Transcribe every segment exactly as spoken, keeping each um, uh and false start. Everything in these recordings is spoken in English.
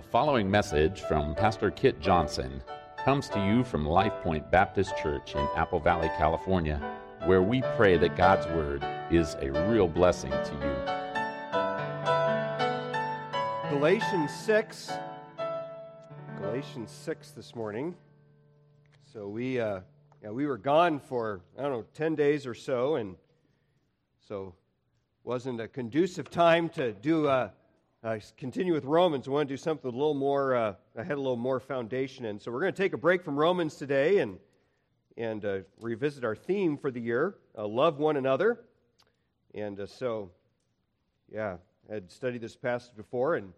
The following message from Pastor Kit Johnson comes to you from Life Point Baptist Church in Apple Valley, California, where we pray that God's Word is a real blessing to you. Galatians six. Galatians six this morning. So we uh, yeah, we were gone for, I don't know, ten days or so, and so wasn't a conducive time to do a uh, I uh, continue with Romans. I want to do something with a little more, uh, I had a little more foundation in. So we're going to take a break from Romans today and and uh, revisit our theme for the year, uh, love one another. And uh, so, yeah, I had studied this passage before. And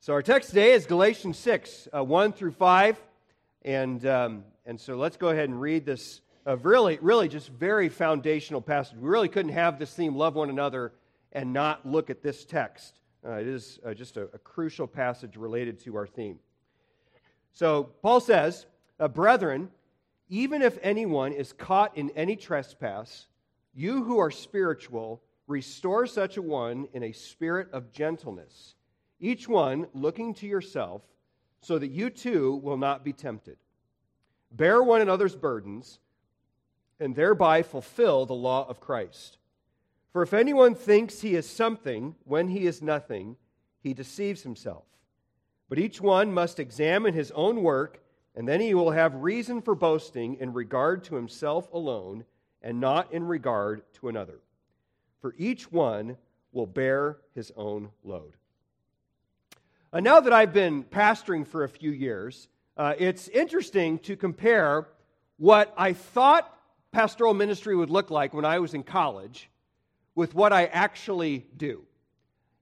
so our text today is Galatians six, uh, one through five. And um, and so let's go ahead and read this uh, really, really just very foundational passage. We really couldn't have this theme, love one another, and not look at this text. Uh, it is uh, just a, a crucial passage related to our theme. So Paul says, uh, brethren, even if anyone is caught in any trespass, you who are spiritual, restore such a one in a spirit of gentleness, each one looking to yourself, so that you too will not be tempted. Bear one another's burdens, and thereby fulfill the law of Christ. For if anyone thinks he is something when he is nothing, he deceives himself. But each one must examine his own work, and then he will have reason for boasting in regard to himself alone, and not in regard to another. For each one will bear his own load. Uh, now that I've been pastoring for a few years, uh, it's interesting to compare what I thought pastoral ministry would look like when I was in college with what I actually do.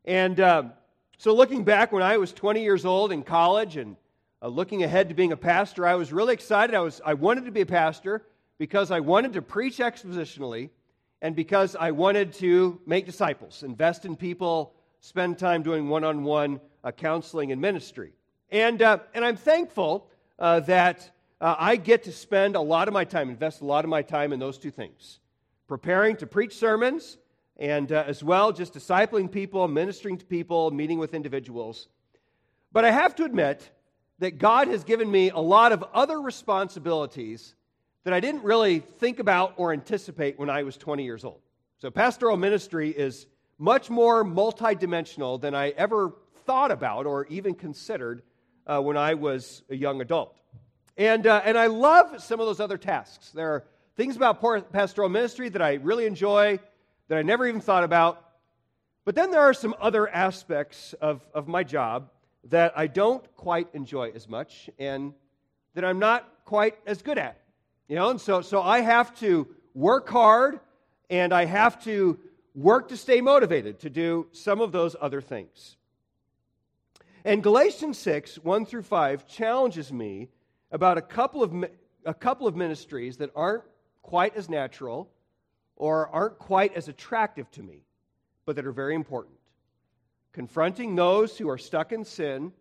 And um, so looking back when I was twenty years old in college and uh, looking ahead to being a pastor, I was really excited. I was I wanted to be a pastor because I wanted to preach expositionally and because I wanted to make disciples, invest in people, spend time doing one-on-one uh, counseling and ministry. And, uh, and I'm thankful uh, that uh, I get to spend a lot of my time, invest a lot of my time in those two things, preparing to preach sermons and uh, as well, just discipling people, ministering to people, meeting with individuals. But I have to admit that God has given me a lot of other responsibilities that I didn't really think about or anticipate when I was twenty years old. So pastoral ministry is much more multidimensional than I ever thought about or even considered uh, when I was a young adult. And, uh, and I love some of those other tasks. There are things about pastoral ministry that I really enjoy, that I never even thought about. But then there are some other aspects of, of my job that I don't quite enjoy as much and that I'm not quite as good at. You know, and so, so I have to work hard and I have to work to stay motivated to do some of those other things. And Galatians six, one through five challenges me about a couple of a couple of ministries that aren't quite as natural or aren't quite as attractive to me, but that are very important. Confronting those who are stuck in sin,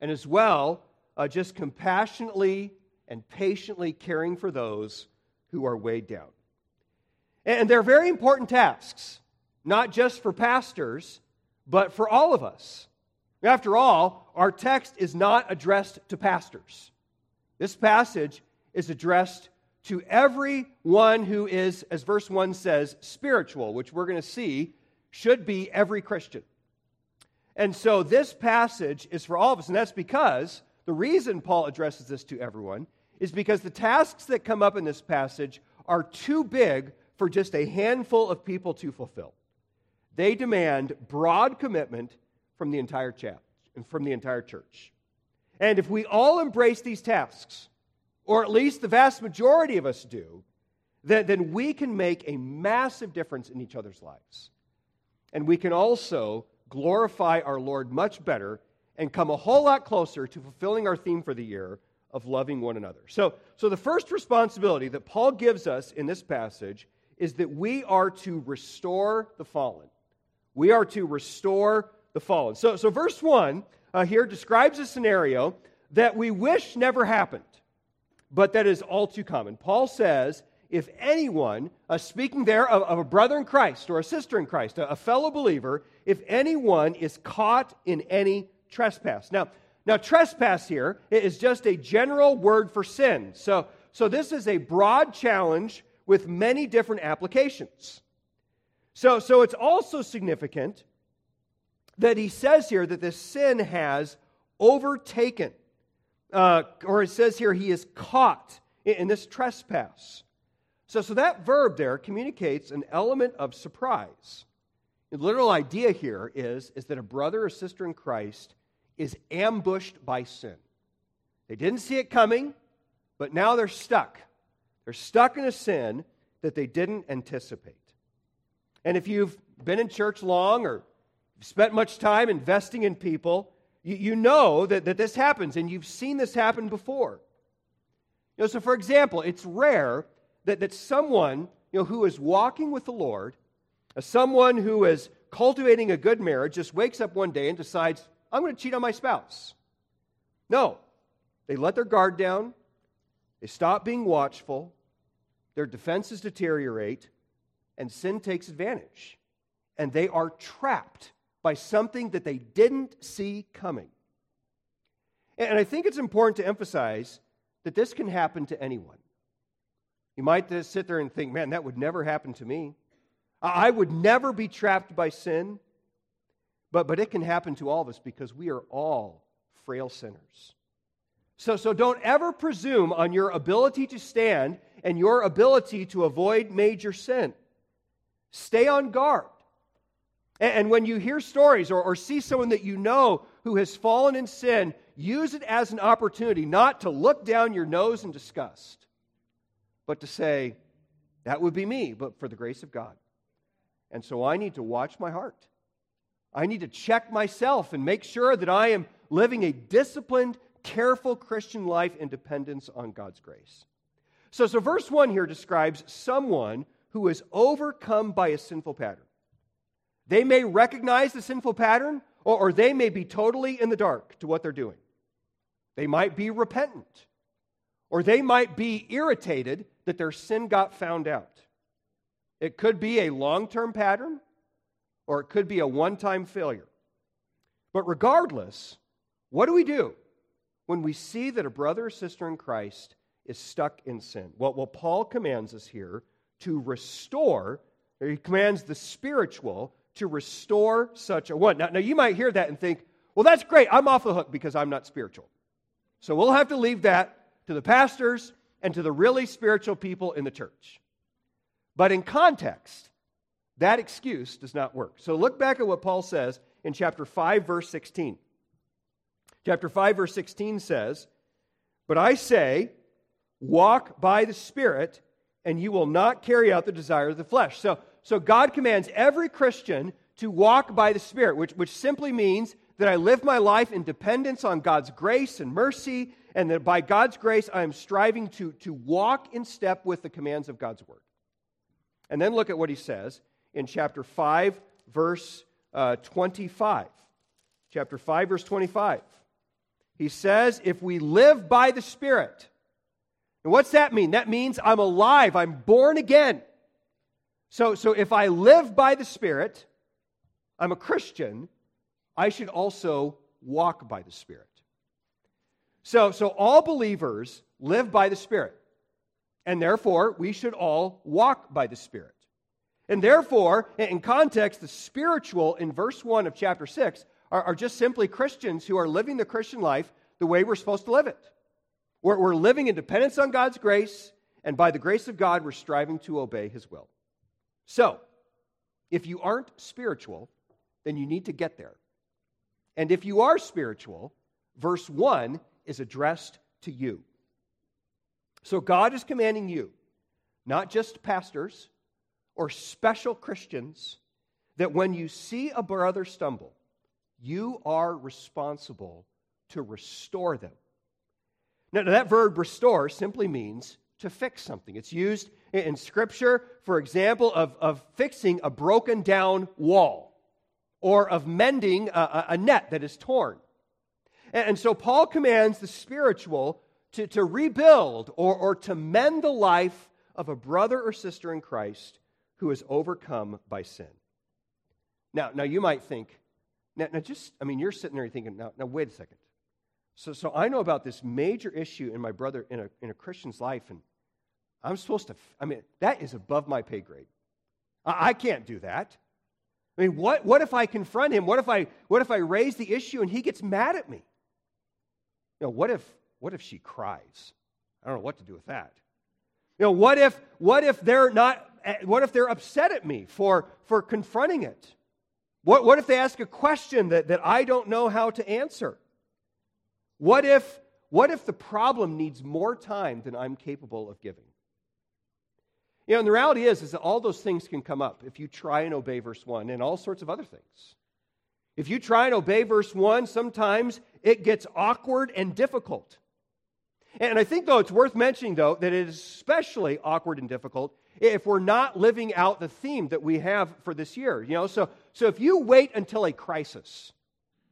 and as well, uh, just compassionately and patiently caring for those who are weighed down. And they're very important tasks, not just for pastors, but for all of us. After all, our text is not addressed to pastors. This passage is addressed to everyone who is, as verse one says, spiritual, which we're going to see should be every Christian. And so this passage is for all of us, and that's because the reason Paul addresses this to everyone is because the tasks that come up in this passage are too big for just a handful of people to fulfill. They demand broad commitment from the entire chapter and from the entire church. And if we all embrace these tasks, or at least the vast majority of us do, then, then we can make a massive difference in each other's lives. And we can also glorify our Lord much better and come a whole lot closer to fulfilling our theme for the year of loving one another. So, so the first responsibility that Paul gives us in this passage is that we are to restore the fallen. We are to restore the fallen. So, so verse one uh, here describes a scenario that we wish never happened, but that is all too common. Paul says, if anyone, uh, speaking there of, of a brother in Christ or a sister in Christ, a, a fellow believer, if anyone is caught in any trespass. Now, now trespass here is just a general word for sin. So, so this is a broad challenge with many different applications. So, so it's also significant that he says here that this sin has overtaken, uh, or it says here he is caught in, in this trespass. So, so that verb there communicates an element of surprise. The literal idea here is, is that a brother or sister in Christ is ambushed by sin. They didn't see it coming, but now they're stuck. They're stuck in a sin that they didn't anticipate. And if you've been in church long or spent much time investing in people, you, you know that, that this happens, and you've seen this happen before. You know, so, for example, it's rare that, that someone you know, who is walking with the Lord, someone who is cultivating a good marriage, just wakes up one day and decides, I'm going to cheat on my spouse. No, they let their guard down. They stop being watchful, their defenses deteriorate, and sin takes advantage. And they are trapped by something that they didn't see coming. And I think it's important to emphasize that this can happen to anyone. You might just sit there and think, man, that would never happen to me. I would never be trapped by sin. But, but it can happen to all of us because we are all frail sinners. So, so don't ever presume on your ability to stand and your ability to avoid major sin. Stay on guard. And, and when you hear stories or, or see someone that you know who has fallen in sin, use it as an opportunity not to look down your nose in disgust, but to say, that would be me, but for the grace of God. And so I need to watch my heart. I need to check myself and make sure that I am living a disciplined, careful Christian life in dependence on God's grace. So, so verse one here describes someone who is overcome by a sinful pattern. They may recognize the sinful pattern, or, or they may be totally in the dark to what they're doing. They might be repentant, or they might be irritated that their sin got found out. It could be a long-term pattern, or it could be a one-time failure. But regardless, what do we do when we see that a brother or sister in Christ is stuck in sin? Well, well, Paul commands us here to restore, or he commands the spiritual to restore such a one. Now, now, you might hear that and think, well, that's great. I'm off the hook because I'm not spiritual. So we'll have to leave that to the pastors and to the really spiritual people in the church. But in context, that excuse does not work. So look back at what Paul says in chapter five, verse sixteen. Chapter five, verse sixteen says, "But I say, walk by the Spirit, and you will not carry out the desire of the flesh." So, so God commands every Christian to walk by the Spirit, which, which simply means that I live my life in dependence on God's grace and mercy, and that by God's grace I am striving to, to walk in step with the commands of God's Word. And then look at what he says in chapter five, verse uh, twenty-five. Chapter five, verse twenty-five. He says, if we live by the Spirit. And what's that mean? That means I'm alive. I'm born again. So, so if I live by the Spirit, I'm a Christian, I should also walk by the Spirit. So, so all believers live by the Spirit. And therefore, we should all walk by the Spirit. And therefore, in context, the spiritual in verse one of chapter six are just simply Christians who are living the Christian life the way we're supposed to live it. We're, we're living in dependence on God's grace, and by the grace of God, we're striving to obey His will. So, if you aren't spiritual, then you need to get there. And if you are spiritual, verse one is addressed to you. So God is commanding you, not just pastors or special Christians, that when you see a brother stumble, you are responsible to restore them. Now, that verb restore simply means to fix something. It's used in Scripture, for example, of, of fixing a broken down wall or of mending a, a net that is torn. And, and so Paul commands the spiritual to, to rebuild or, or to mend the life of a brother or sister in Christ who is overcome by sin. Now, now you might think, Now, now just, I mean, you're sitting there thinking, now, now wait a second. So so I know about this major issue in my brother, in a in a Christian's life, and I'm supposed to, I mean, that is above my pay grade. I, I can't do that. I mean, what what if I confront him? What if I what if I raise the issue and he gets mad at me? You know, what if what if she cries? I don't know what to do with that. You know, what if what if they're not what if they're upset at me for for confronting it? What what if they ask a question that, that I don't know how to answer? What if what if the problem needs more time than I'm capable of giving? You know, and the reality is, is that all those things can come up if you try and obey verse one and all sorts of other things. If you try and obey verse one, sometimes it gets awkward and difficult. And I think, though, it's worth mentioning, though, that it is especially awkward and difficult if we're not living out the theme that we have for this year. You know, so, so if you wait until a crisis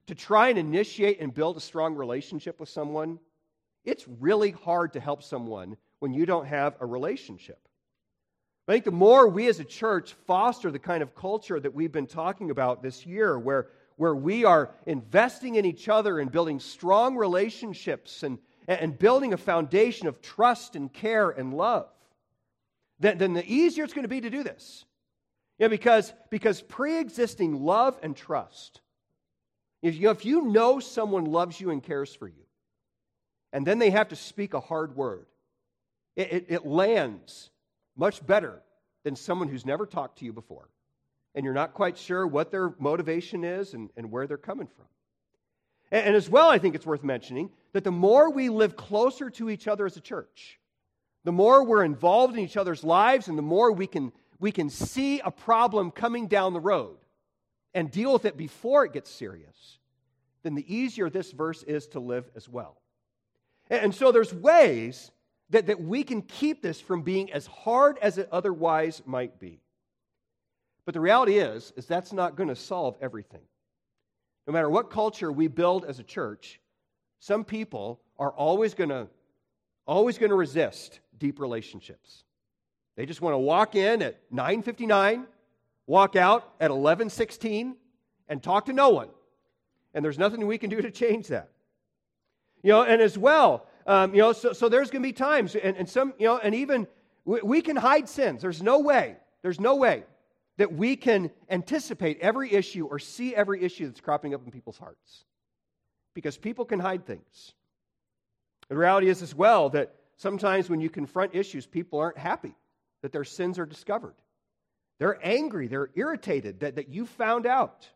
to try and initiate and build a strong relationship with someone, it's really hard to help someone when you don't have a relationship. I think the more we as a church foster the kind of culture that we've been talking about this year, where, where we are investing in each other and building strong relationships and, and building a foundation of trust and care and love, then, then the easier it's going to be to do this. Yeah, because, because pre-existing love and trust, if you, if you know someone loves you and cares for you, and then they have to speak a hard word, it, it, it lands much better than someone who's never talked to you before, and you're not quite sure what their motivation is and, and where they're coming from. And, and as well, I think it's worth mentioning that the more we live closer to each other as a church, the more we're involved in each other's lives, and the more we can we can see a problem coming down the road and deal with it before it gets serious, then the easier this verse is to live as well. And, and so there's ways That, that we can keep this from being as hard as it otherwise might be. But the reality is, is that's not going to solve everything. No matter what culture we build as a church, some people are always going to always going to resist deep relationships. They just want to walk in at nine fifty-nine, walk out at eleven sixteen, and talk to no one. And there's nothing we can do to change that. You know, and as well, Um, you know, so, so there's going to be times, and, and some, you know, and even we, we can hide sins. There's no way, there's no way that we can anticipate every issue or see every issue that's cropping up in people's hearts, because people can hide things. The reality is as well that sometimes when you confront issues, people aren't happy that their sins are discovered. They're angry, they're irritated that, that you found out.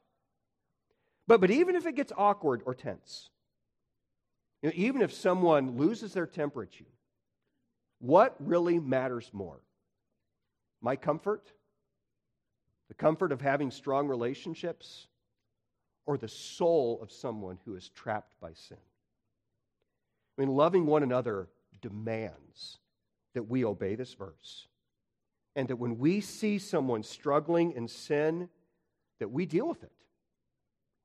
But but even if it gets awkward or tense, you know, even if someone loses their temper at you, what really matters more? My comfort? The comfort of having strong relationships? Or the soul of someone who is trapped by sin? I mean, loving one another demands that we obey this verse. And that when we see someone struggling in sin, that we deal with it.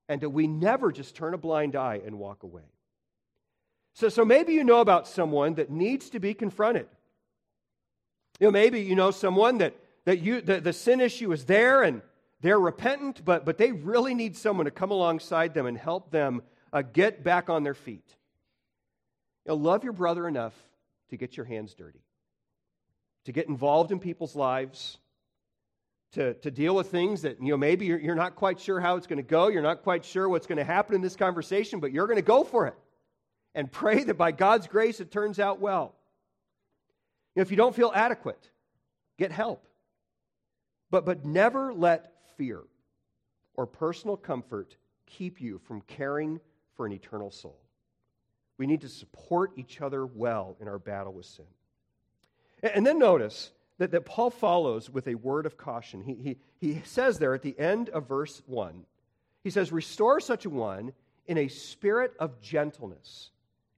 And that we never just turn a blind eye and walk away. So, so maybe you know about someone that needs to be confronted. You know, maybe you know someone that, that you the, the sin issue is there and they're repentant, but, but they really need someone to come alongside them and help them uh, get back on their feet. You know, love your brother enough to get your hands dirty, to get involved in people's lives, to, to deal with things that, you know, maybe you're, you're not quite sure how it's going to go, you're not quite sure what's going to happen in this conversation, but you're going to go for it. And pray that by God's grace it turns out well. You know, if you don't feel adequate, get help. But, but never let fear or personal comfort keep you from caring for an eternal soul. We need to support each other well in our battle with sin. And, and then notice that, that Paul follows with a word of caution. He, he, he says there at the end of verse one, he says, "Restore such a one in a spirit of gentleness,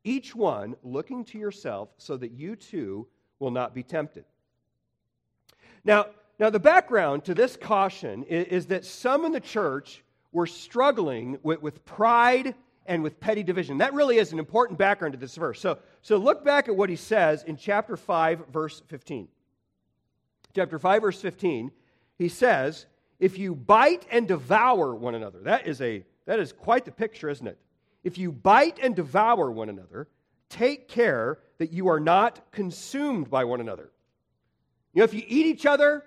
each one looking to yourself so that you too will not be tempted." Now, now the background to this caution is, is that some in the church were struggling with, with pride and with petty division. That really is an important background to this verse. So, so look back at what he says in chapter five, verse fifteen. Chapter five, verse fifteen, he says, "If you bite and devour one another," that is a That is quite the picture, isn't it? If you bite and devour one another, take care that you are not consumed by one another. You know, if you eat each other,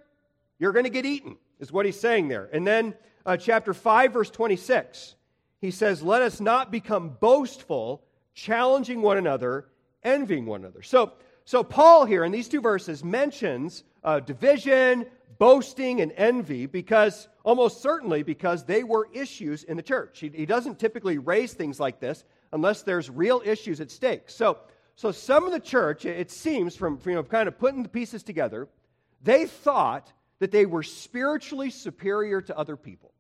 you're going to get eaten, is what he's saying there. And then uh, chapter five, verse twenty-six, he says, let us not become boastful, challenging one another, envying one another. So, so Paul here in these two verses mentions uh, division, boasting, and envy because, almost certainly because they were issues in the church. He, he doesn't typically raise things like this unless there's real issues at stake. So, so some of the church, it seems, from, from you know, kind of putting the pieces together, they thought that they were spiritually superior to other people.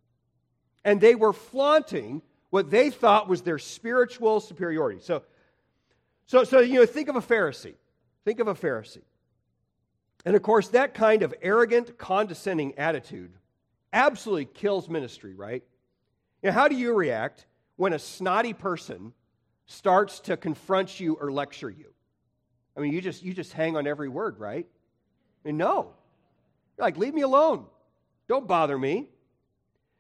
And they were flaunting what they thought was their spiritual superiority. So, so, so you know, think of a Pharisee. Think of a Pharisee. And of course, that kind of arrogant, condescending attitude absolutely kills ministry, right? You know, how do you react when a snotty person starts to confront you or lecture you? I mean, you just you just hang on every word, right? I mean, no. You're like, leave me alone. Don't bother me.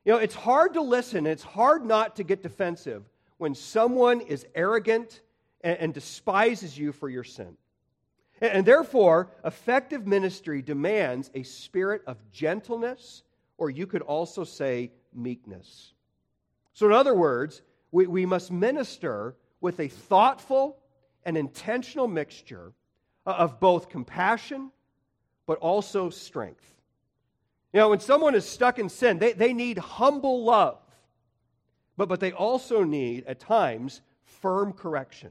You know, it's hard to listen, and it's hard not to get defensive when someone is arrogant and, and despises you for your sin. And, and therefore, effective ministry demands a spirit of gentleness, or you could also say meekness. So in other words, we, we must minister with a thoughtful and intentional mixture of both compassion but also strength. You know, when someone is stuck in sin, they, they need humble love, but, but they also need, at times, firm correction.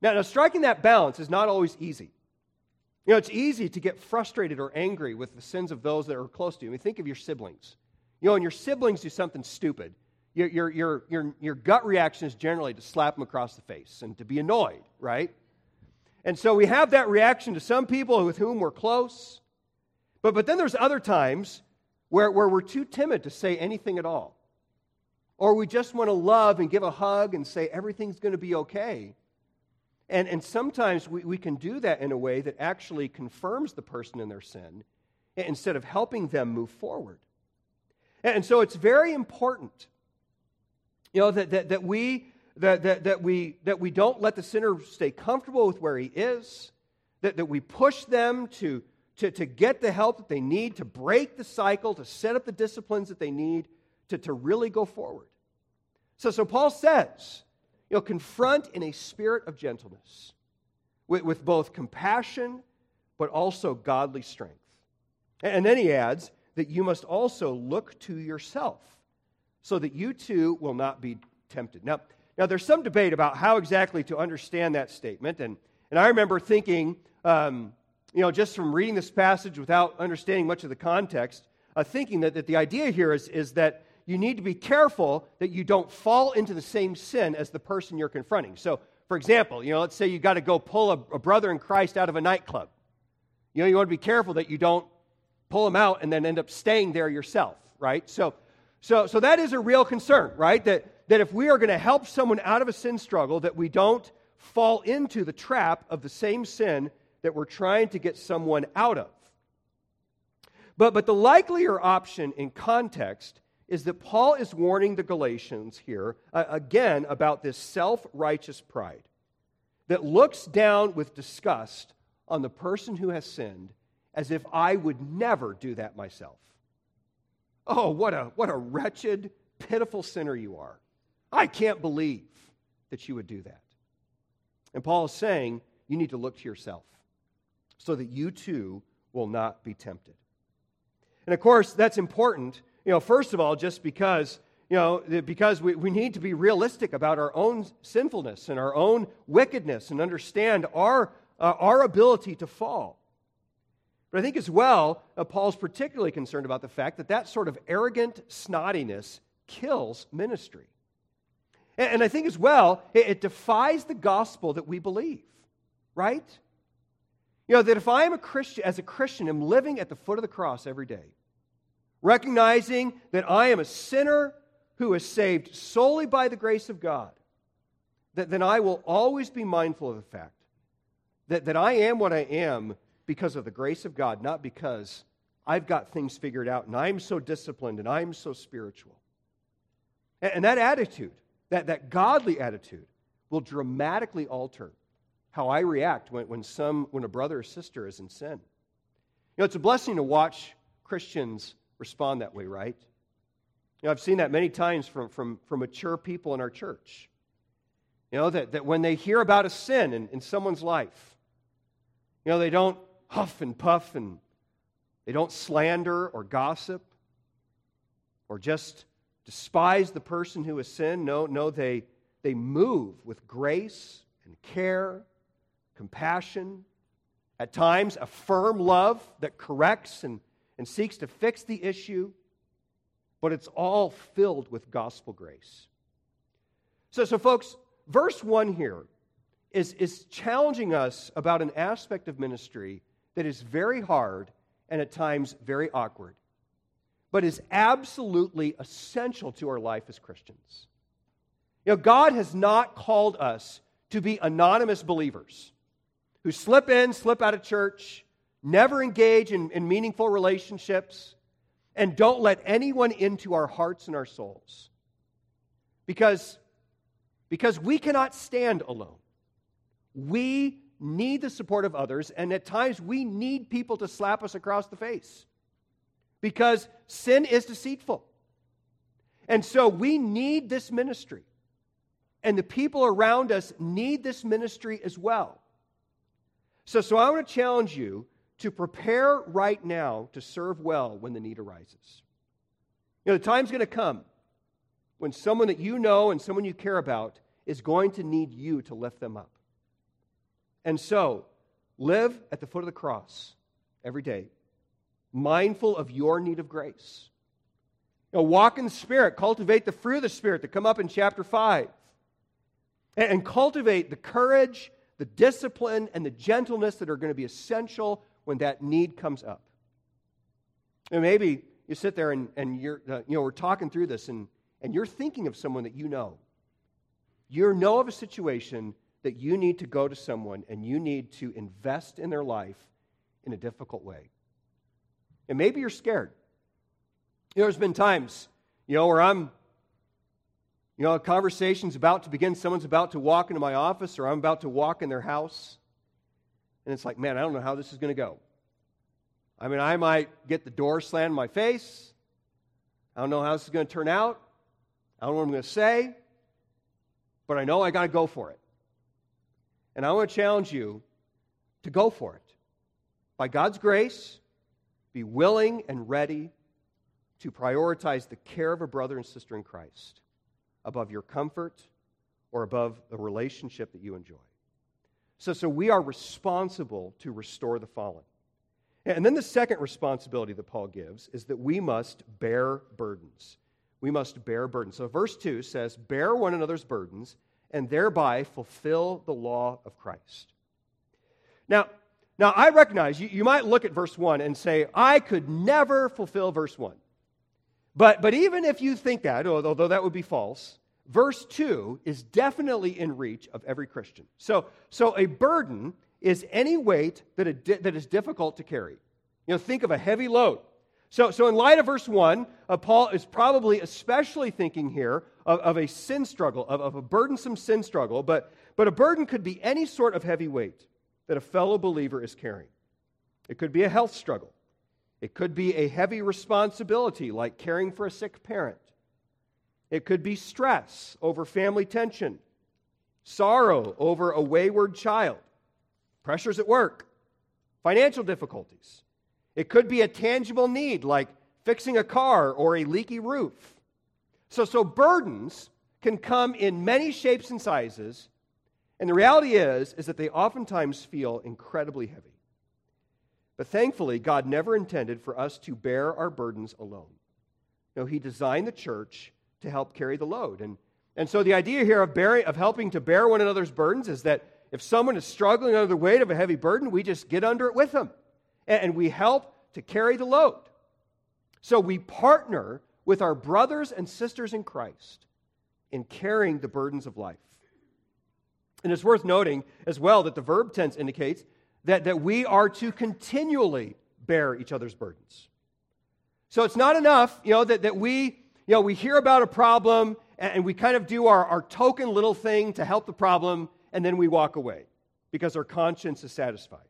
Now, now, striking that balance is not always easy. You know, it's easy to get frustrated or angry with the sins of those that are close to you. I mean, think of your siblings. You know, when your siblings do something stupid, your, your, your, your, your gut reaction is generally to slap them across the face and to be annoyed, right? And so we have that reaction to some people with whom we're close. But, but then there's other times where, where we're too timid to say anything at all. Or we just want to love and give a hug and say everything's going to be okay. And, and sometimes we, we can do that in a way that actually confirms the person in their sin instead of helping them move forward. And, and so it's very important, you know, that, that, that we... That, that, that, we, that we don't let the sinner stay comfortable with where he is, that, that we push them to, to, to get the help that they need, to break the cycle, to set up the disciplines that they need to, to really go forward. So, so Paul says, you know, confront in a spirit of gentleness with, with both compassion but also godly strength. And, and then he adds that you must also look to yourself so that you too will not be tempted. Now, Now, there's some debate about how exactly to understand that statement, and, and I remember thinking, um, you know, just from reading this passage without understanding much of the context, uh, thinking that, that the idea here is, is that you need to be careful that you don't fall into the same sin as the person you're confronting. So, for example, you know, let's say you got to go pull a, a brother in Christ out of a nightclub. You know, you want to be careful that you don't pull him out and then end up staying there yourself, right? So, so, so that is a real concern, right? That that if we are going to help someone out of a sin struggle, that we don't fall into the trap of the same sin that we're trying to get someone out of. But, but the likelier option in context is that Paul is warning the Galatians here, uh, again, about this self-righteous pride that looks down with disgust on the person who has sinned as if I would never do that myself. Oh, what a, what a wretched, pitiful sinner you are. I can't believe that you would do that. And Paul is saying, you need to look to yourself so that you too will not be tempted. And of course, that's important, you know, first of all, just because, you know, because we, we need to be realistic about our own sinfulness and our own wickedness and understand our, uh, our ability to fall. But I think as well, uh, Paul's particularly concerned about the fact that that sort of arrogant snottiness kills ministry. And I think as well, it defies the gospel that we believe, right? You know, that if I am a Christian, as a Christian, I'm living at the foot of the cross every day, recognizing that I am a sinner who is saved solely by the grace of God, that then I will always be mindful of the fact that, that I am what I am because of the grace of God, not because I've got things figured out and I'm so disciplined and I'm so spiritual. And that attitude, that, that godly attitude, will dramatically alter how I react when, when, some, when a brother or sister is in sin. You know, it's a blessing to watch Christians respond that way, right? You know, I've seen that many times from, from, from mature people in our church. You know, that, that when they hear about a sin in, in someone's life, you know, they don't huff and puff and they don't slander or gossip or just despise the person who has sinned. No, no, they, they move with grace and care, compassion, at times a firm love that corrects and, and seeks to fix the issue, but it's all filled with gospel grace. So, so folks, verse one here is, is challenging us about an aspect of ministry that is very hard and at times very awkward, but is absolutely essential to our life as Christians. You know, God has not called us to be anonymous believers who slip in, slip out of church, never engage in, in meaningful relationships, and don't let anyone into our hearts and our souls. Because Because we cannot stand alone. We need the support of others, and at times we need people to slap us across the face because sin is deceitful. And so we need this ministry, and the people around us need this ministry as well. So, so I want to challenge you to prepare right now to serve well when the need arises. You know, the time's going to come when someone that you know and someone you care about is going to need you to lift them up. And so, live at the foot of the cross every day, mindful of your need of grace. You know, walk in the Spirit, cultivate the fruit of the Spirit that come up in chapter five, and, and cultivate the courage, the discipline, and the gentleness that are going to be essential when that need comes up. And maybe you sit there and, and you're, uh, you know, we're talking through this and And you're thinking of someone that you know. You know of a situation that you need to go to someone and you need to invest in their life in a difficult way. And maybe you're scared. You know, there's been times, you know, where I'm, you know, a conversation's about to begin. Someone's about to walk into my office or I'm about to walk in their house. And it's like, man, I don't know how this is going to go. I mean, I might get the door slammed in my face. I don't know how this is going to turn out. I don't know what I'm going to say, but I know I got to go for it. And I want to challenge you to go for it. By God's grace, be willing and ready to prioritize the care of a brother and sister in Christ above your comfort or above the relationship that you enjoy. So, so we are responsible to restore the fallen. And then the second responsibility that Paul gives is that we must bear burdens. We must bear burdens. So verse two says, bear one another's burdens and thereby fulfill the law of Christ. Now, now I recognize you, you might look at verse one and say, I could never fulfill verse one. But, but even if you think that, although that would be false, verse two is definitely in reach of every Christian. So, so a burden is any weight that, a di- that is difficult to carry. You know, think of a heavy load. So, so in light of verse one, uh, Paul is probably especially thinking here of, of a sin struggle, of, of a burdensome sin struggle, but, but a burden could be any sort of heavy weight that a fellow believer is carrying. It could be a health struggle. It could be a heavy responsibility like caring for a sick parent. It could be stress over family tension, sorrow over a wayward child, pressures at work, financial difficulties. It could be a tangible need like fixing a car or a leaky roof. So, so burdens can come in many shapes and sizes, and the reality is, is that they oftentimes feel incredibly heavy. But thankfully, God never intended for us to bear our burdens alone. No, He designed the church to help carry the load. And, and so the idea here of bearing, of helping to bear one another's burdens is that if someone is struggling under the weight of a heavy burden, we just get under it with them. And we help to carry the load. So we partner with our brothers and sisters in Christ in carrying the burdens of life. And it's worth noting as well that the verb tense indicates that, that we are to continually bear each other's burdens. So it's not enough, you know, that, that we, you know, we hear about a problem and we kind of do our, our token little thing to help the problem, and then we walk away because our conscience is satisfied.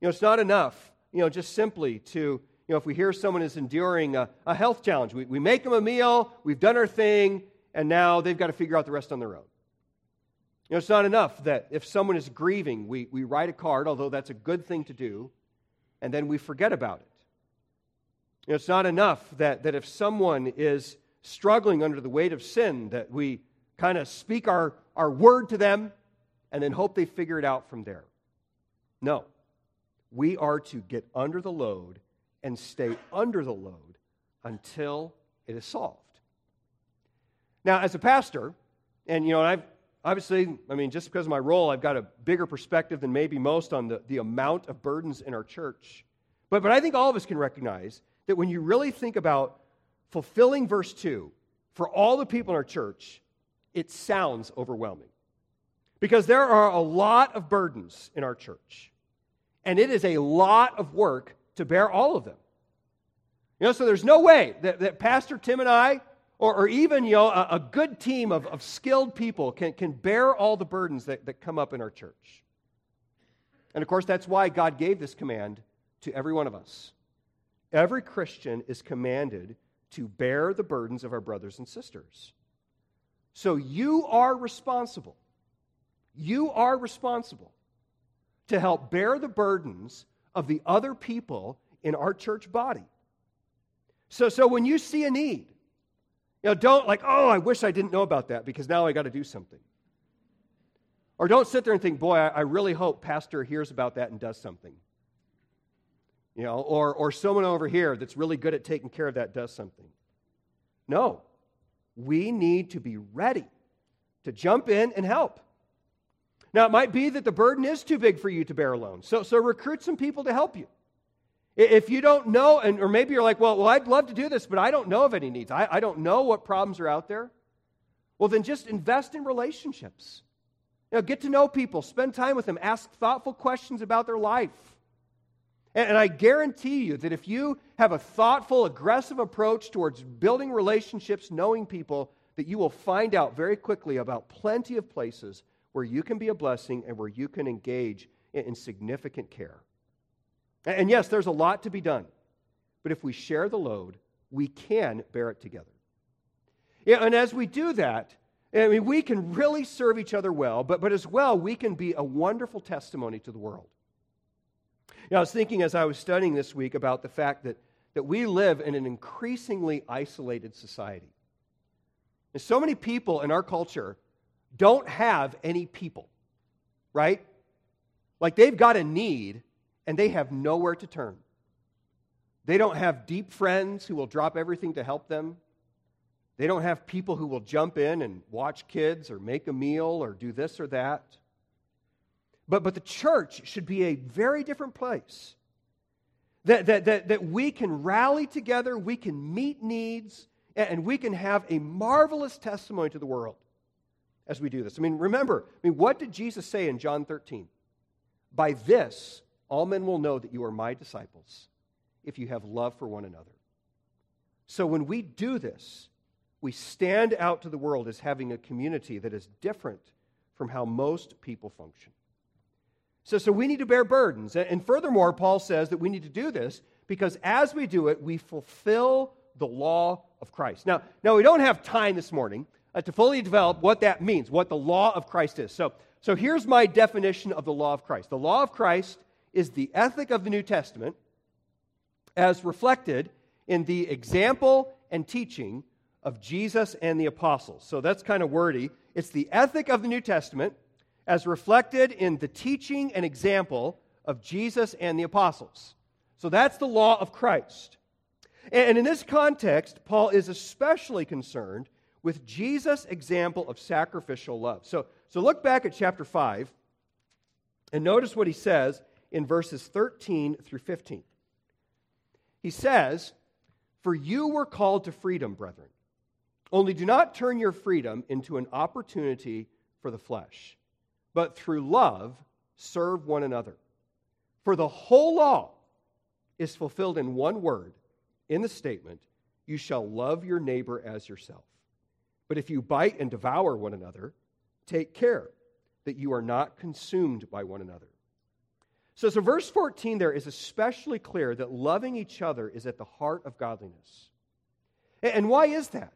You know, it's not enough, you know, just simply to, you know, if we hear someone is enduring a, a health challenge, we, we make them a meal, we've done our thing, and now they've got to figure out the rest on their own. You know, it's not enough that if someone is grieving, we, we write a card, although that's a good thing to do, and then we forget about it. You know, it's not enough that, that if someone is struggling under the weight of sin, that we kind of speak our, our word to them and then hope they figure it out from there. No. We are to get under the load and stay under the load until it is solved. Now, as a pastor, and you know, I've obviously, I mean, just because of my role, I've got a bigger perspective than maybe most on the, the amount of burdens in our church. But, but I think all of us can recognize that when you really think about fulfilling verse two for all the people in our church, it sounds overwhelming. Because there are a lot of burdens in our church. And it is a lot of work to bear all of them. You know, so there's no way that, that Pastor Tim and I, or, or even, you know, a, a good team of, of skilled people can, can bear all the burdens that, that come up in our church. And, of course, that's why God gave this command to every one of us. Every Christian is commanded to bear the burdens of our brothers and sisters. So you are responsible. You are responsible to help bear the burdens of the other people in our church body. So, so when you see a need, you know, don't like, oh, I wish I didn't know about that because now I got to do something. Or don't sit there and think, boy, I, I really hope Pastor hears about that and does something. You know, or, or someone over here that's really good at taking care of that does something. No, we need to be ready to jump in and help. Now, it might be that the burden is too big for you to bear alone. So, so recruit some people to help you. If you don't know, and or maybe you're like, well, well, I'd love to do this, but I don't know of any needs. I, I don't know what problems are out there. Well, then just invest in relationships. You know, get to know people. Spend time with them. Ask thoughtful questions about their life. And, and I guarantee you that if you have a thoughtful, aggressive approach towards building relationships, knowing people, that you will find out very quickly about plenty of places where you can be a blessing and where you can engage in significant care. And yes, there's a lot to be done, but if we share the load, we can bear it together. Yeah, and as we do that, I mean, we can really serve each other well, but, but as well, we can be a wonderful testimony to the world. You know, I was thinking as I was studying this week about the fact that, that we live in an increasingly isolated society. And so many people in our culture don't have any people, right? Like they've got a need and they have nowhere to turn. They don't have deep friends who will drop everything to help them. They don't have people who will jump in and watch kids or make a meal or do this or that. But, but the church should be a very different place. That, that, that, that we can rally together, we can meet needs, and we can have a marvelous testimony to the world as we do this. I mean, remember, I mean, what did Jesus say in John thirteen? By this, all men will know that you are my disciples, if you have love for one another. So when we do this, we stand out to the world as having a community that is different from how most people function. So, so we need to bear burdens. And furthermore, Paul says that we need to do this because as we do it, we fulfill the law of Christ. Now, now we don't have time this morning Uh, to fully develop what that means, what the law of Christ is. So, so here's my definition of the law of Christ. The law of Christ is the ethic of the New Testament as reflected in the example and teaching of Jesus and the apostles. So that's kind of wordy. It's the ethic of the New Testament as reflected in the teaching and example of Jesus and the apostles. So that's the law of Christ. And, and in this context, Paul is especially concerned with Jesus' example of sacrificial love. So, so look back at chapter five and notice what he says in verses thirteen through fifteen. He says, "For you were called to freedom, brethren. Only do not turn your freedom into an opportunity for the flesh, but through love serve one another. For the whole law is fulfilled in one word, in the statement, you shall love your neighbor as yourself. But if you bite and devour one another, take care that you are not consumed by one another. So, so verse fourteen there is especially clear that loving each other is at the heart of godliness. And why is that?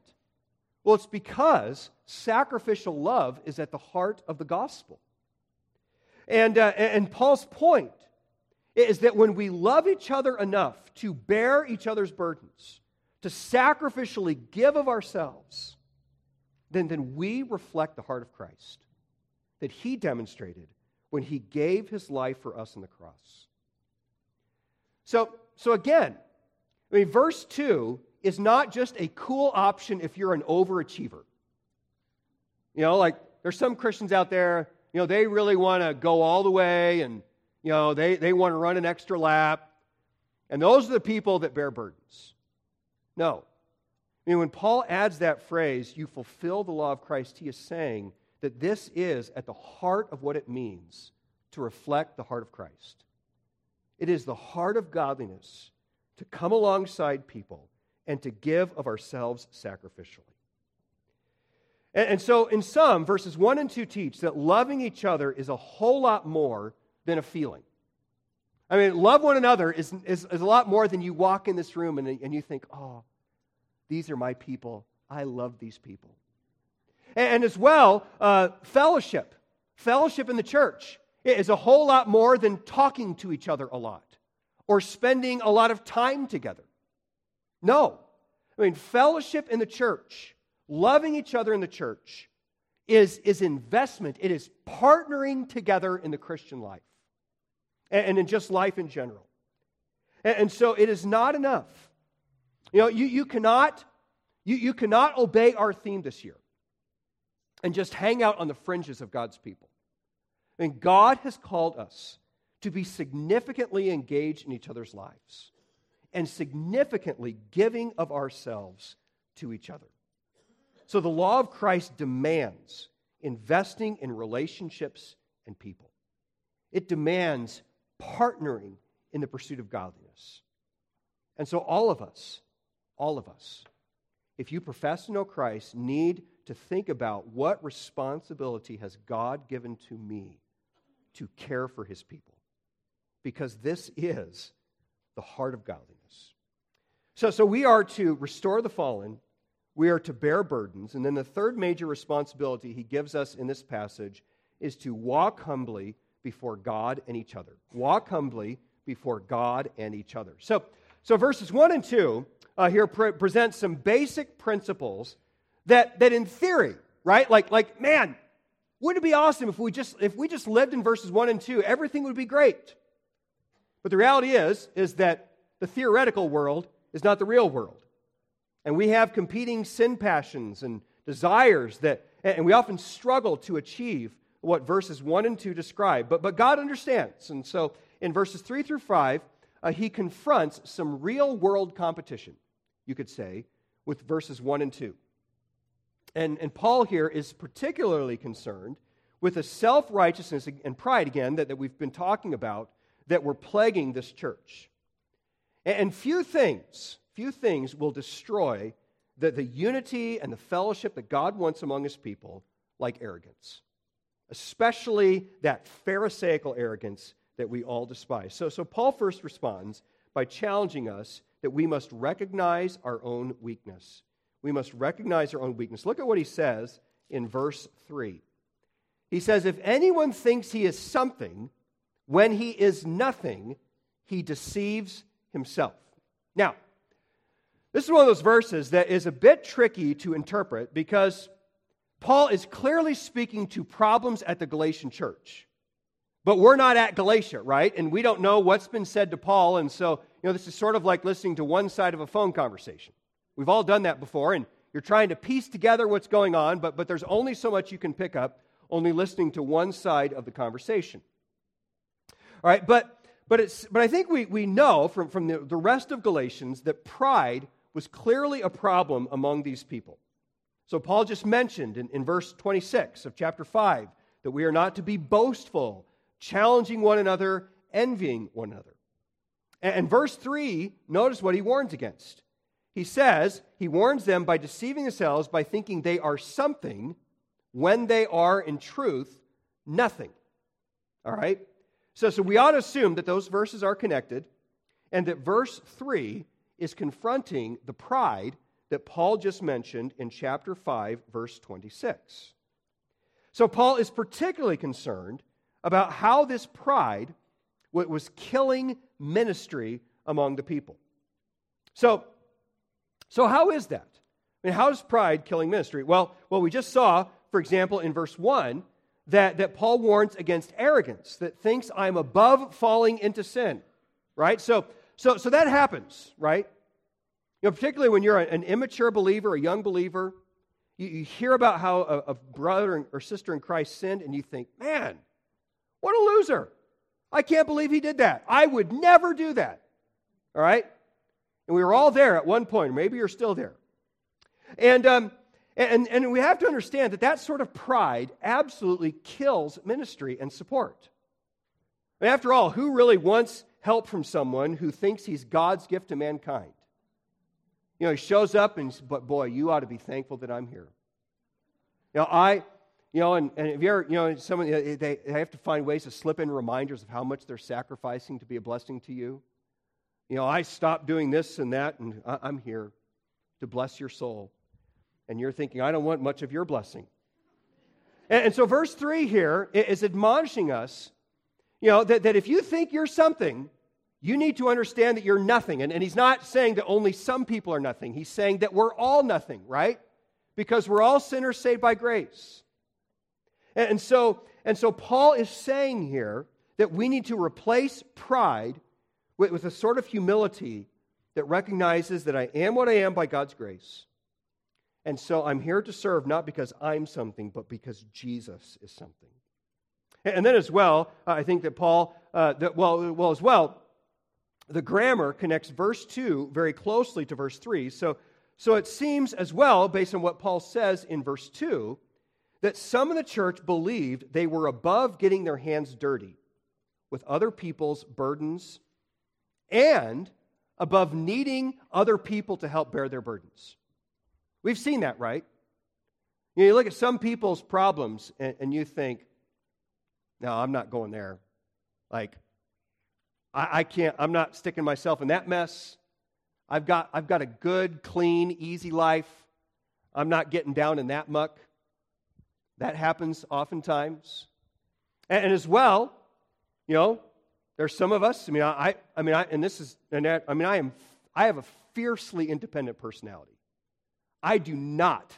Well, it's because sacrificial love is at the heart of the gospel. And, uh, and Paul's point is that when we love each other enough to bear each other's burdens, to sacrificially give of ourselves, then, then we reflect the heart of Christ that he demonstrated when he gave his life for us on the cross. So, so again, I mean, verse two is not just a cool option if you're an overachiever. You know, like there's some Christians out there, you know, they really want to go all the way and, you know, they, they want to run an extra lap. And those are the people that bear burdens. No. I mean, when Paul adds that phrase, you fulfill the law of Christ, he is saying that this is at the heart of what it means to reflect the heart of Christ. It is the heart of godliness to come alongside people and to give of ourselves sacrificially. And, and so in sum, verses one and two teach that loving each other is a whole lot more than a feeling. I mean, love one another is, is, is a lot more than you walk in this room and, and you think, oh, these are my people. I love these people. And, and as well, uh, fellowship. Fellowship in the church is a whole lot more than talking to each other a lot or spending a lot of time together. No. I mean, fellowship in the church, loving each other in the church, is, is investment. It is partnering together in the Christian life and, and in just life in general. And, and so it is not enough. You know, you, you, cannot, you, you cannot obey our theme this year and just hang out on the fringes of God's people. I mean, God has called us to be significantly engaged in each other's lives and significantly giving of ourselves to each other. So the law of Christ demands investing in relationships and people. It demands partnering in the pursuit of godliness. And so all of us, all of us, if you profess to know Christ, need to think about what responsibility has God given to me to care for his people. Because this is the heart of godliness. So, so we are to restore the fallen, we are to bear burdens, and then the third major responsibility he gives us in this passage is to walk humbly before God and each other. Walk humbly before God and each other. So, so verses one and two uh, here pre- present some basic principles that, that in theory, right, like, like man, wouldn't it be awesome if we just if we just lived in verses one and two, everything would be great. But the reality is, is that the theoretical world is not the real world. And we have competing sin passions and desires that, and we often struggle to achieve what verses one and two describe. But, but God understands. And so in verses three through five, uh, he confronts some real world competition, you could say, with verses one and two. And, and Paul here is particularly concerned with the self-righteousness and pride, again, that, that we've been talking about, that were plaguing this church. And few things, few things will destroy the, the unity and the fellowship that God wants among his people like arrogance, especially that Pharisaical arrogance that we all despise. So, so Paul first responds by challenging us that we must recognize our own weakness. We must recognize our own weakness. Look at what he says in verse three. He says, if anyone thinks he is something when he is nothing, he deceives himself. Now, this is one of those verses that is a bit tricky to interpret because Paul is clearly speaking to problems at the Galatian church. But we're not at Galatia, right? And we don't know what's been said to Paul. And so, you know, this is sort of like listening to one side of a phone conversation. We've all done that before, and you're trying to piece together what's going on, but, but there's only so much you can pick up, only listening to one side of the conversation. All right, but but it's but I think we, we know from, from the, the rest of Galatians that pride was clearly a problem among these people. So Paul just mentioned in, in verse twenty-six of chapter five that we are not to be boastful, challenging one another, envying one another. And, and verse three, notice what he warns against. He says, he warns them by deceiving themselves by thinking they are something when they are, in truth, nothing. All right? So, so we ought to assume that those verses are connected and that verse three is confronting the pride that Paul just mentioned in chapter five, verse twenty-six. So Paul is particularly concerned about how this pride was killing ministry among the people. So, so how is that? I mean, how is pride killing ministry? Well, well, we just saw, for example, in verse one, that, that Paul warns against arrogance, that thinks I'm above falling into sin, right? So, so, so that happens, right? You know, particularly when you're an immature believer, a young believer, you, you hear about how a, a brother or sister in Christ sinned, and you think, man, what a loser. I can't believe he did that. I would never do that, all right? And we were all there at one point. Maybe you're still there. And um, and and we have to understand that that sort of pride absolutely kills ministry and support. And after all, who really wants help from someone who thinks he's God's gift to mankind? You know, he shows up and, but boy, you ought to be thankful that I'm here. You know, I... You know, and, and if you're, you know, someone, they, they have to find ways to slip in reminders of how much they're sacrificing to be a blessing to you. You know, I stopped doing this and that, and I, I'm here to bless your soul. And you're thinking, I don't want much of your blessing. And, and so verse three here is admonishing us, you know, that, that if you think you're something, you need to understand that you're nothing. And, and he's not saying that only some people are nothing. He's saying that we're all nothing, right? Because we're all sinners saved by grace. And so, and so Paul is saying here that we need to replace pride with, with a sort of humility that recognizes that I am what I am by God's grace. And so I'm here to serve not because I'm something, but because Jesus is something. And then as well, I think that Paul, uh, that well, well as well, the grammar connects verse two very closely to verse three. So, so it seems as well, based on what Paul says in verse two, that some of the church believed they were above getting their hands dirty with other people's burdens and above needing other people to help bear their burdens. We've seen that, right? You know, you look at some people's problems and, and you think, no, I'm not going there. Like, I, I can't, I'm not sticking myself in that mess. I've got, I've got a good, clean, easy life. I'm not getting down in that muck. That happens oftentimes. And, and as well, you know, there's some of us, I mean, I, I mean, I, and this is, and I, I mean, I am, I have a fiercely independent personality. I do not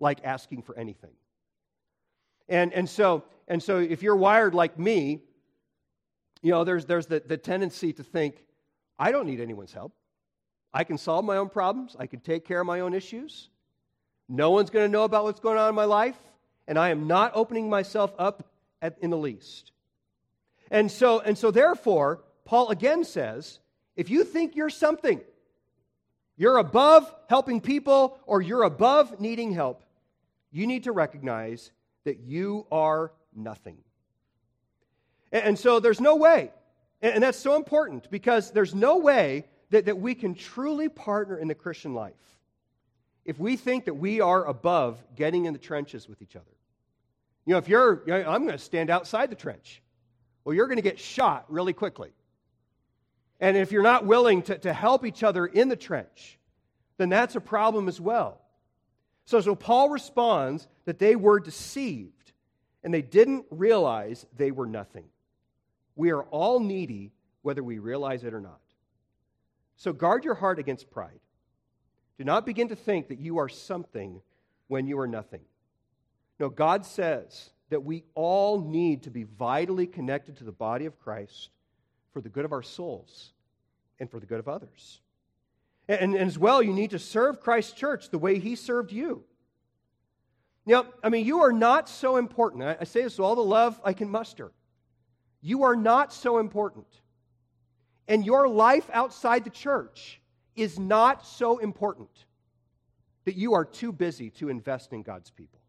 like asking for anything. And, and so, and so if you're wired like me, you know, there's, there's the, the tendency to think, I don't need anyone's help. I can solve my own problems. I can take care of my own issues. No one's going to know about what's going on in my life. And I am not opening myself up at, in the least. And so, and so therefore, Paul again says, if you think you're something, you're above helping people or you're above needing help, you need to recognize that you are nothing. And, and so there's no way, and, and that's so important, because there's no way that, that we can truly partner in the Christian life if we think that we are above getting in the trenches with each other. You know, if you're, you know, I'm going to stand outside the trench. Well, you're going to get shot really quickly. And if you're not willing to, to help each other in the trench, then that's a problem as well. So, so Paul responds that they were deceived and they didn't realize they were nothing. We are all needy whether we realize it or not. So guard your heart against pride. Do not begin to think that you are something when you are nothing. No, God says that we all need to be vitally connected to the body of Christ for the good of our souls and for the good of others. And, and as well, you need to serve Christ's church the way he served you. Now, I mean, you are not so important. I, I say this with all the love I can muster. You are not so important. And your life outside the church is not so important that you are too busy to invest in God's people.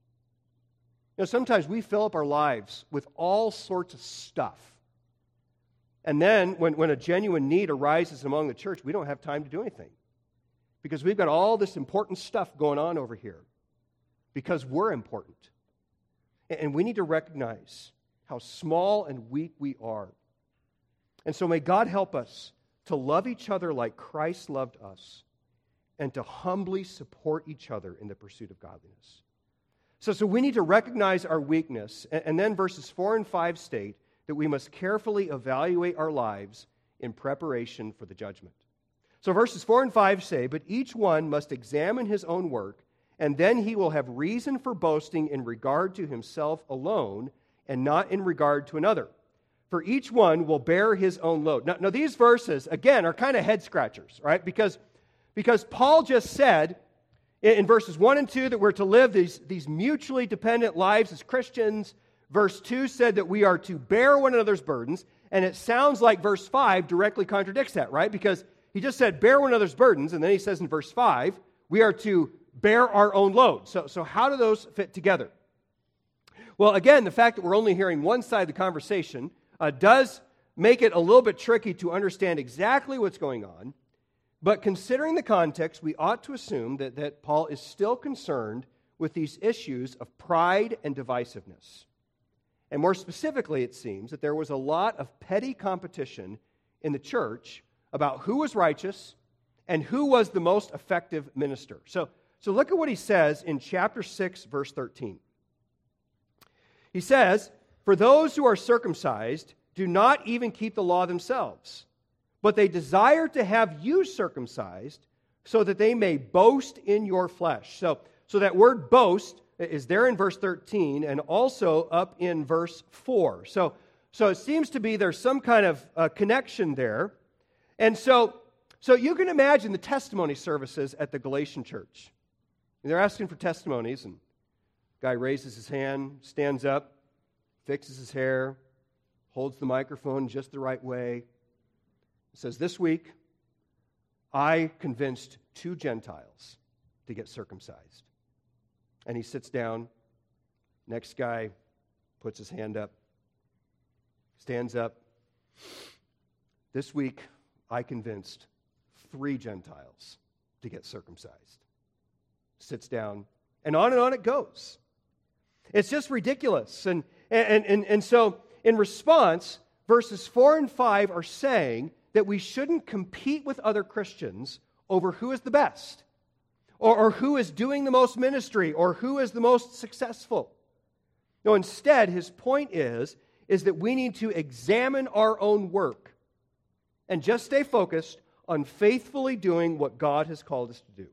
You know, sometimes we fill up our lives with all sorts of stuff. And then when, when a genuine need arises among the church, we don't have time to do anything because we've got all this important stuff going on over here because we're important. And we need to recognize how small and weak we are. And so may God help us to love each other like Christ loved us and to humbly support each other in the pursuit of godliness. So, so we need to recognize our weakness. And, and then verses four and five state that we must carefully evaluate our lives in preparation for the judgment. So verses four and five say, "But each one must examine his own work, and then he will have reason for boasting in regard to himself alone and not in regard to another. For each one will bear his own load." Now, now these verses, again, are kind of head-scratchers, right? Because, because Paul just said in, in verses one and two that we're to live these, these mutually dependent lives as Christians. Verse two said that we are to bear one another's burdens, and it sounds like verse five directly contradicts that, right? Because he just said, bear one another's burdens, and then he says in verse five, we are to bear our own load. So, so how do those fit together? Well, again, the fact that we're only hearing one side of the conversation uh, does make it a little bit tricky to understand exactly what's going on. But considering the context, we ought to assume that, that Paul is still concerned with these issues of pride and divisiveness. And more specifically, it seems that there was a lot of petty competition in the church about who was righteous and who was the most effective minister. So, so look at what he says in chapter six, verse thirteen. He says, "For those who are circumcised do not even keep the law themselves, but they desire to have you circumcised so that they may boast in your flesh." So, so that word boast is there in verse thirteen and also up in verse four. So, so it seems to be there's some kind of uh, connection there. And so, so you can imagine the testimony services at the Galatian church. And they're asking for testimonies, and the guy raises his hand, stands up, fixes his hair, holds the microphone just the right way. It says, "This week, I convinced two Gentiles to get circumcised." And he sits down. Next guy puts his hand up, stands up. "This week, I convinced three Gentiles to get circumcised." Sits down, and on and on it goes. It's just ridiculous. And, and, and, and so in response, verses four and five are saying that we shouldn't compete with other Christians over who is the best, or, or who is doing the most ministry, or who is the most successful. No, instead, his point is, is that we need to examine our own work and just stay focused on faithfully doing what God has called us to do.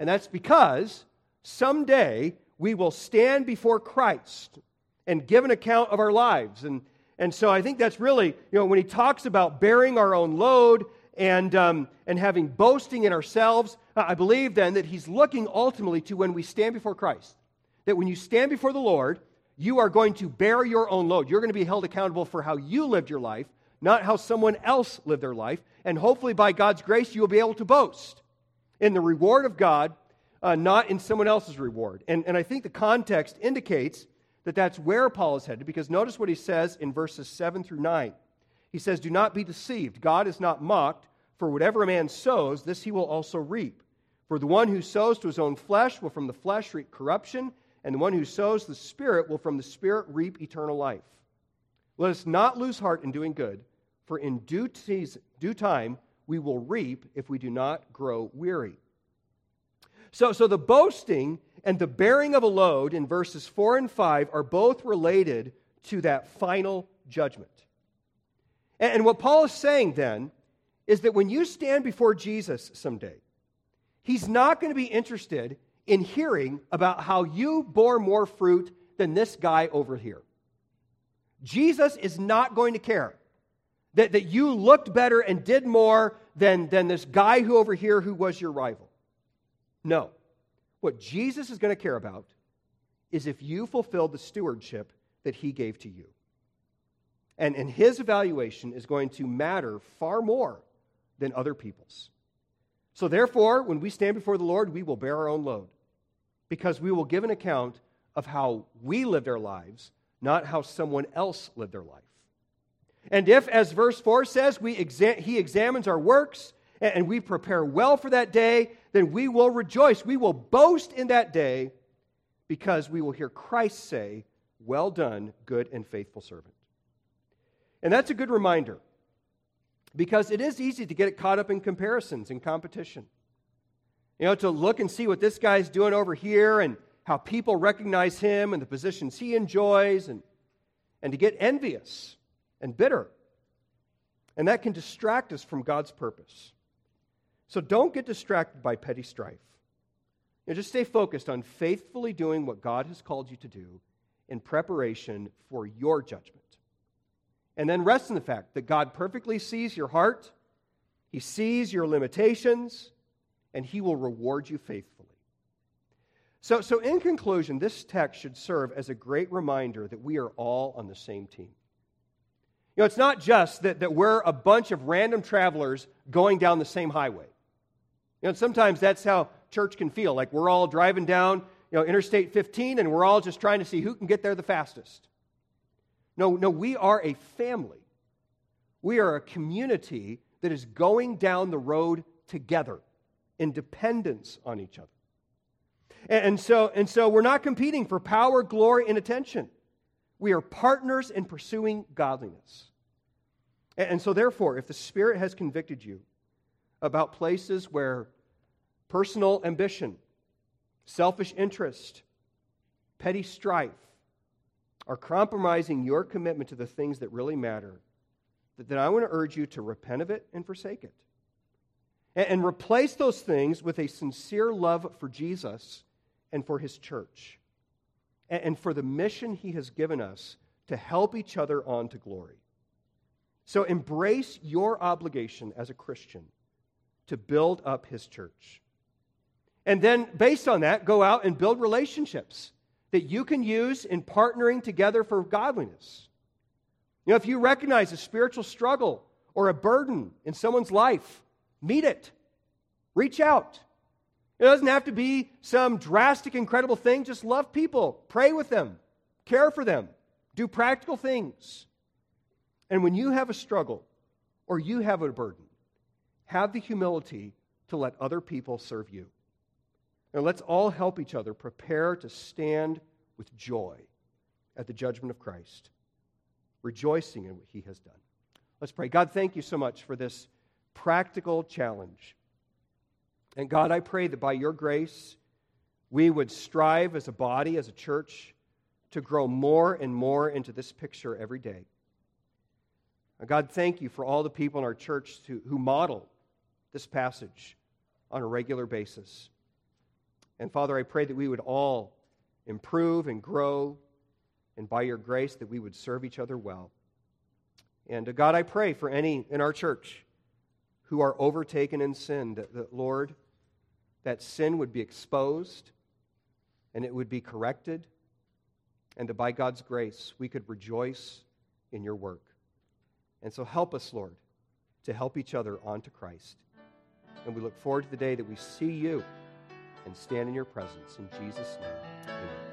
And that's because someday we will stand before Christ and give an account of our lives. And, and so I think that's really, you know, when he talks about bearing our own load and, um, and having boasting in ourselves, I believe then that he's looking ultimately to when we stand before Christ. That when you stand before the Lord, you are going to bear your own load. You're going to be held accountable for how you lived your life, not how someone else lived their life. And hopefully by God's grace, you will be able to boast in the reward of God, Uh, not in someone else's reward. And, and I think the context indicates that that's where Paul is headed, because notice what he says in verses seven through nine. He says, "Do not be deceived. God is not mocked, for whatever a man sows, this he will also reap. For the one who sows to his own flesh will from the flesh reap corruption, and the one who sows the Spirit will from the Spirit reap eternal life. Let us not lose heart in doing good, for in due, season, due time we will reap if we do not grow weary." So, so the boasting and the bearing of a load in verses four and five are both related to that final judgment. And, and what Paul is saying then is that when you stand before Jesus someday, he's not going to be interested in hearing about how you bore more fruit than this guy over here. Jesus is not going to care that, that you looked better and did more than, than this guy who over here who was your rival. No. What Jesus is going to care about is if you fulfilled the stewardship that he gave to you. And, and his evaluation is going to matter far more than other people's. So therefore, when we stand before the Lord, we will bear our own load, because we will give an account of how we lived our lives, not how someone else lived their life. And if, as verse four says, we exa- he examines our works and we prepare well for that day, then we will rejoice. We will boast in that day because we will hear Christ say, "Well done, good and faithful servant." And that's a good reminder because it is easy to get caught up in comparisons and competition. You know, to look and see what this guy's doing over here and how people recognize him and the positions he enjoys, and, and to get envious and bitter. And that can distract us from God's purpose. So don't get distracted by petty strife. You know, just stay focused on faithfully doing what God has called you to do in preparation for your judgment. And then rest in the fact that God perfectly sees your heart, He sees your limitations, and He will reward you faithfully. So, so in conclusion, this text should serve as a great reminder that we are all on the same team. You know, it's not just that, that we're a bunch of random travelers going down the same highway. You know, sometimes that's how church can feel, like we're all driving down, you know, Interstate fifteen, and we're all just trying to see who can get there the fastest. No, no, we are a family. We are a community that is going down the road together in dependence on each other. And, and so, and so we're not competing for power, glory, and attention. We are partners in pursuing godliness. And so therefore, if the Spirit has convicted you about places where personal ambition, selfish interest, petty strife are compromising your commitment to the things that really matter, then I want to urge you to repent of it and forsake it. And replace those things with a sincere love for Jesus and for His church, and for the mission He has given us to help each other on to glory. So embrace your obligation as a Christian to build up His church. And then, based on that, go out and build relationships that you can use in partnering together for godliness. You know, if you recognize a spiritual struggle or a burden in someone's life, meet it. Reach out. It doesn't have to be some drastic, incredible thing. Just love people. Pray with them. Care for them. Do practical things. And when you have a struggle or you have a burden, have the humility to let other people serve you. And let's all help each other prepare to stand with joy at the judgment of Christ, rejoicing in what He has done. Let's pray. God, thank You so much for this practical challenge. And God, I pray that by Your grace, we would strive as a body, as a church, to grow more and more into this picture every day. God, thank You for all the people in our church who, who model this passage on a regular basis. And Father, I pray that we would all improve and grow, and by Your grace, that we would serve each other well. And God, I pray for any in our church who are overtaken in sin, that, that Lord, that sin would be exposed and it would be corrected, and that by God's grace we could rejoice in Your work. And so help us, Lord, to help each other on to Christ. And we look forward to the day that we see You and stand in Your presence. In Jesus' name, amen.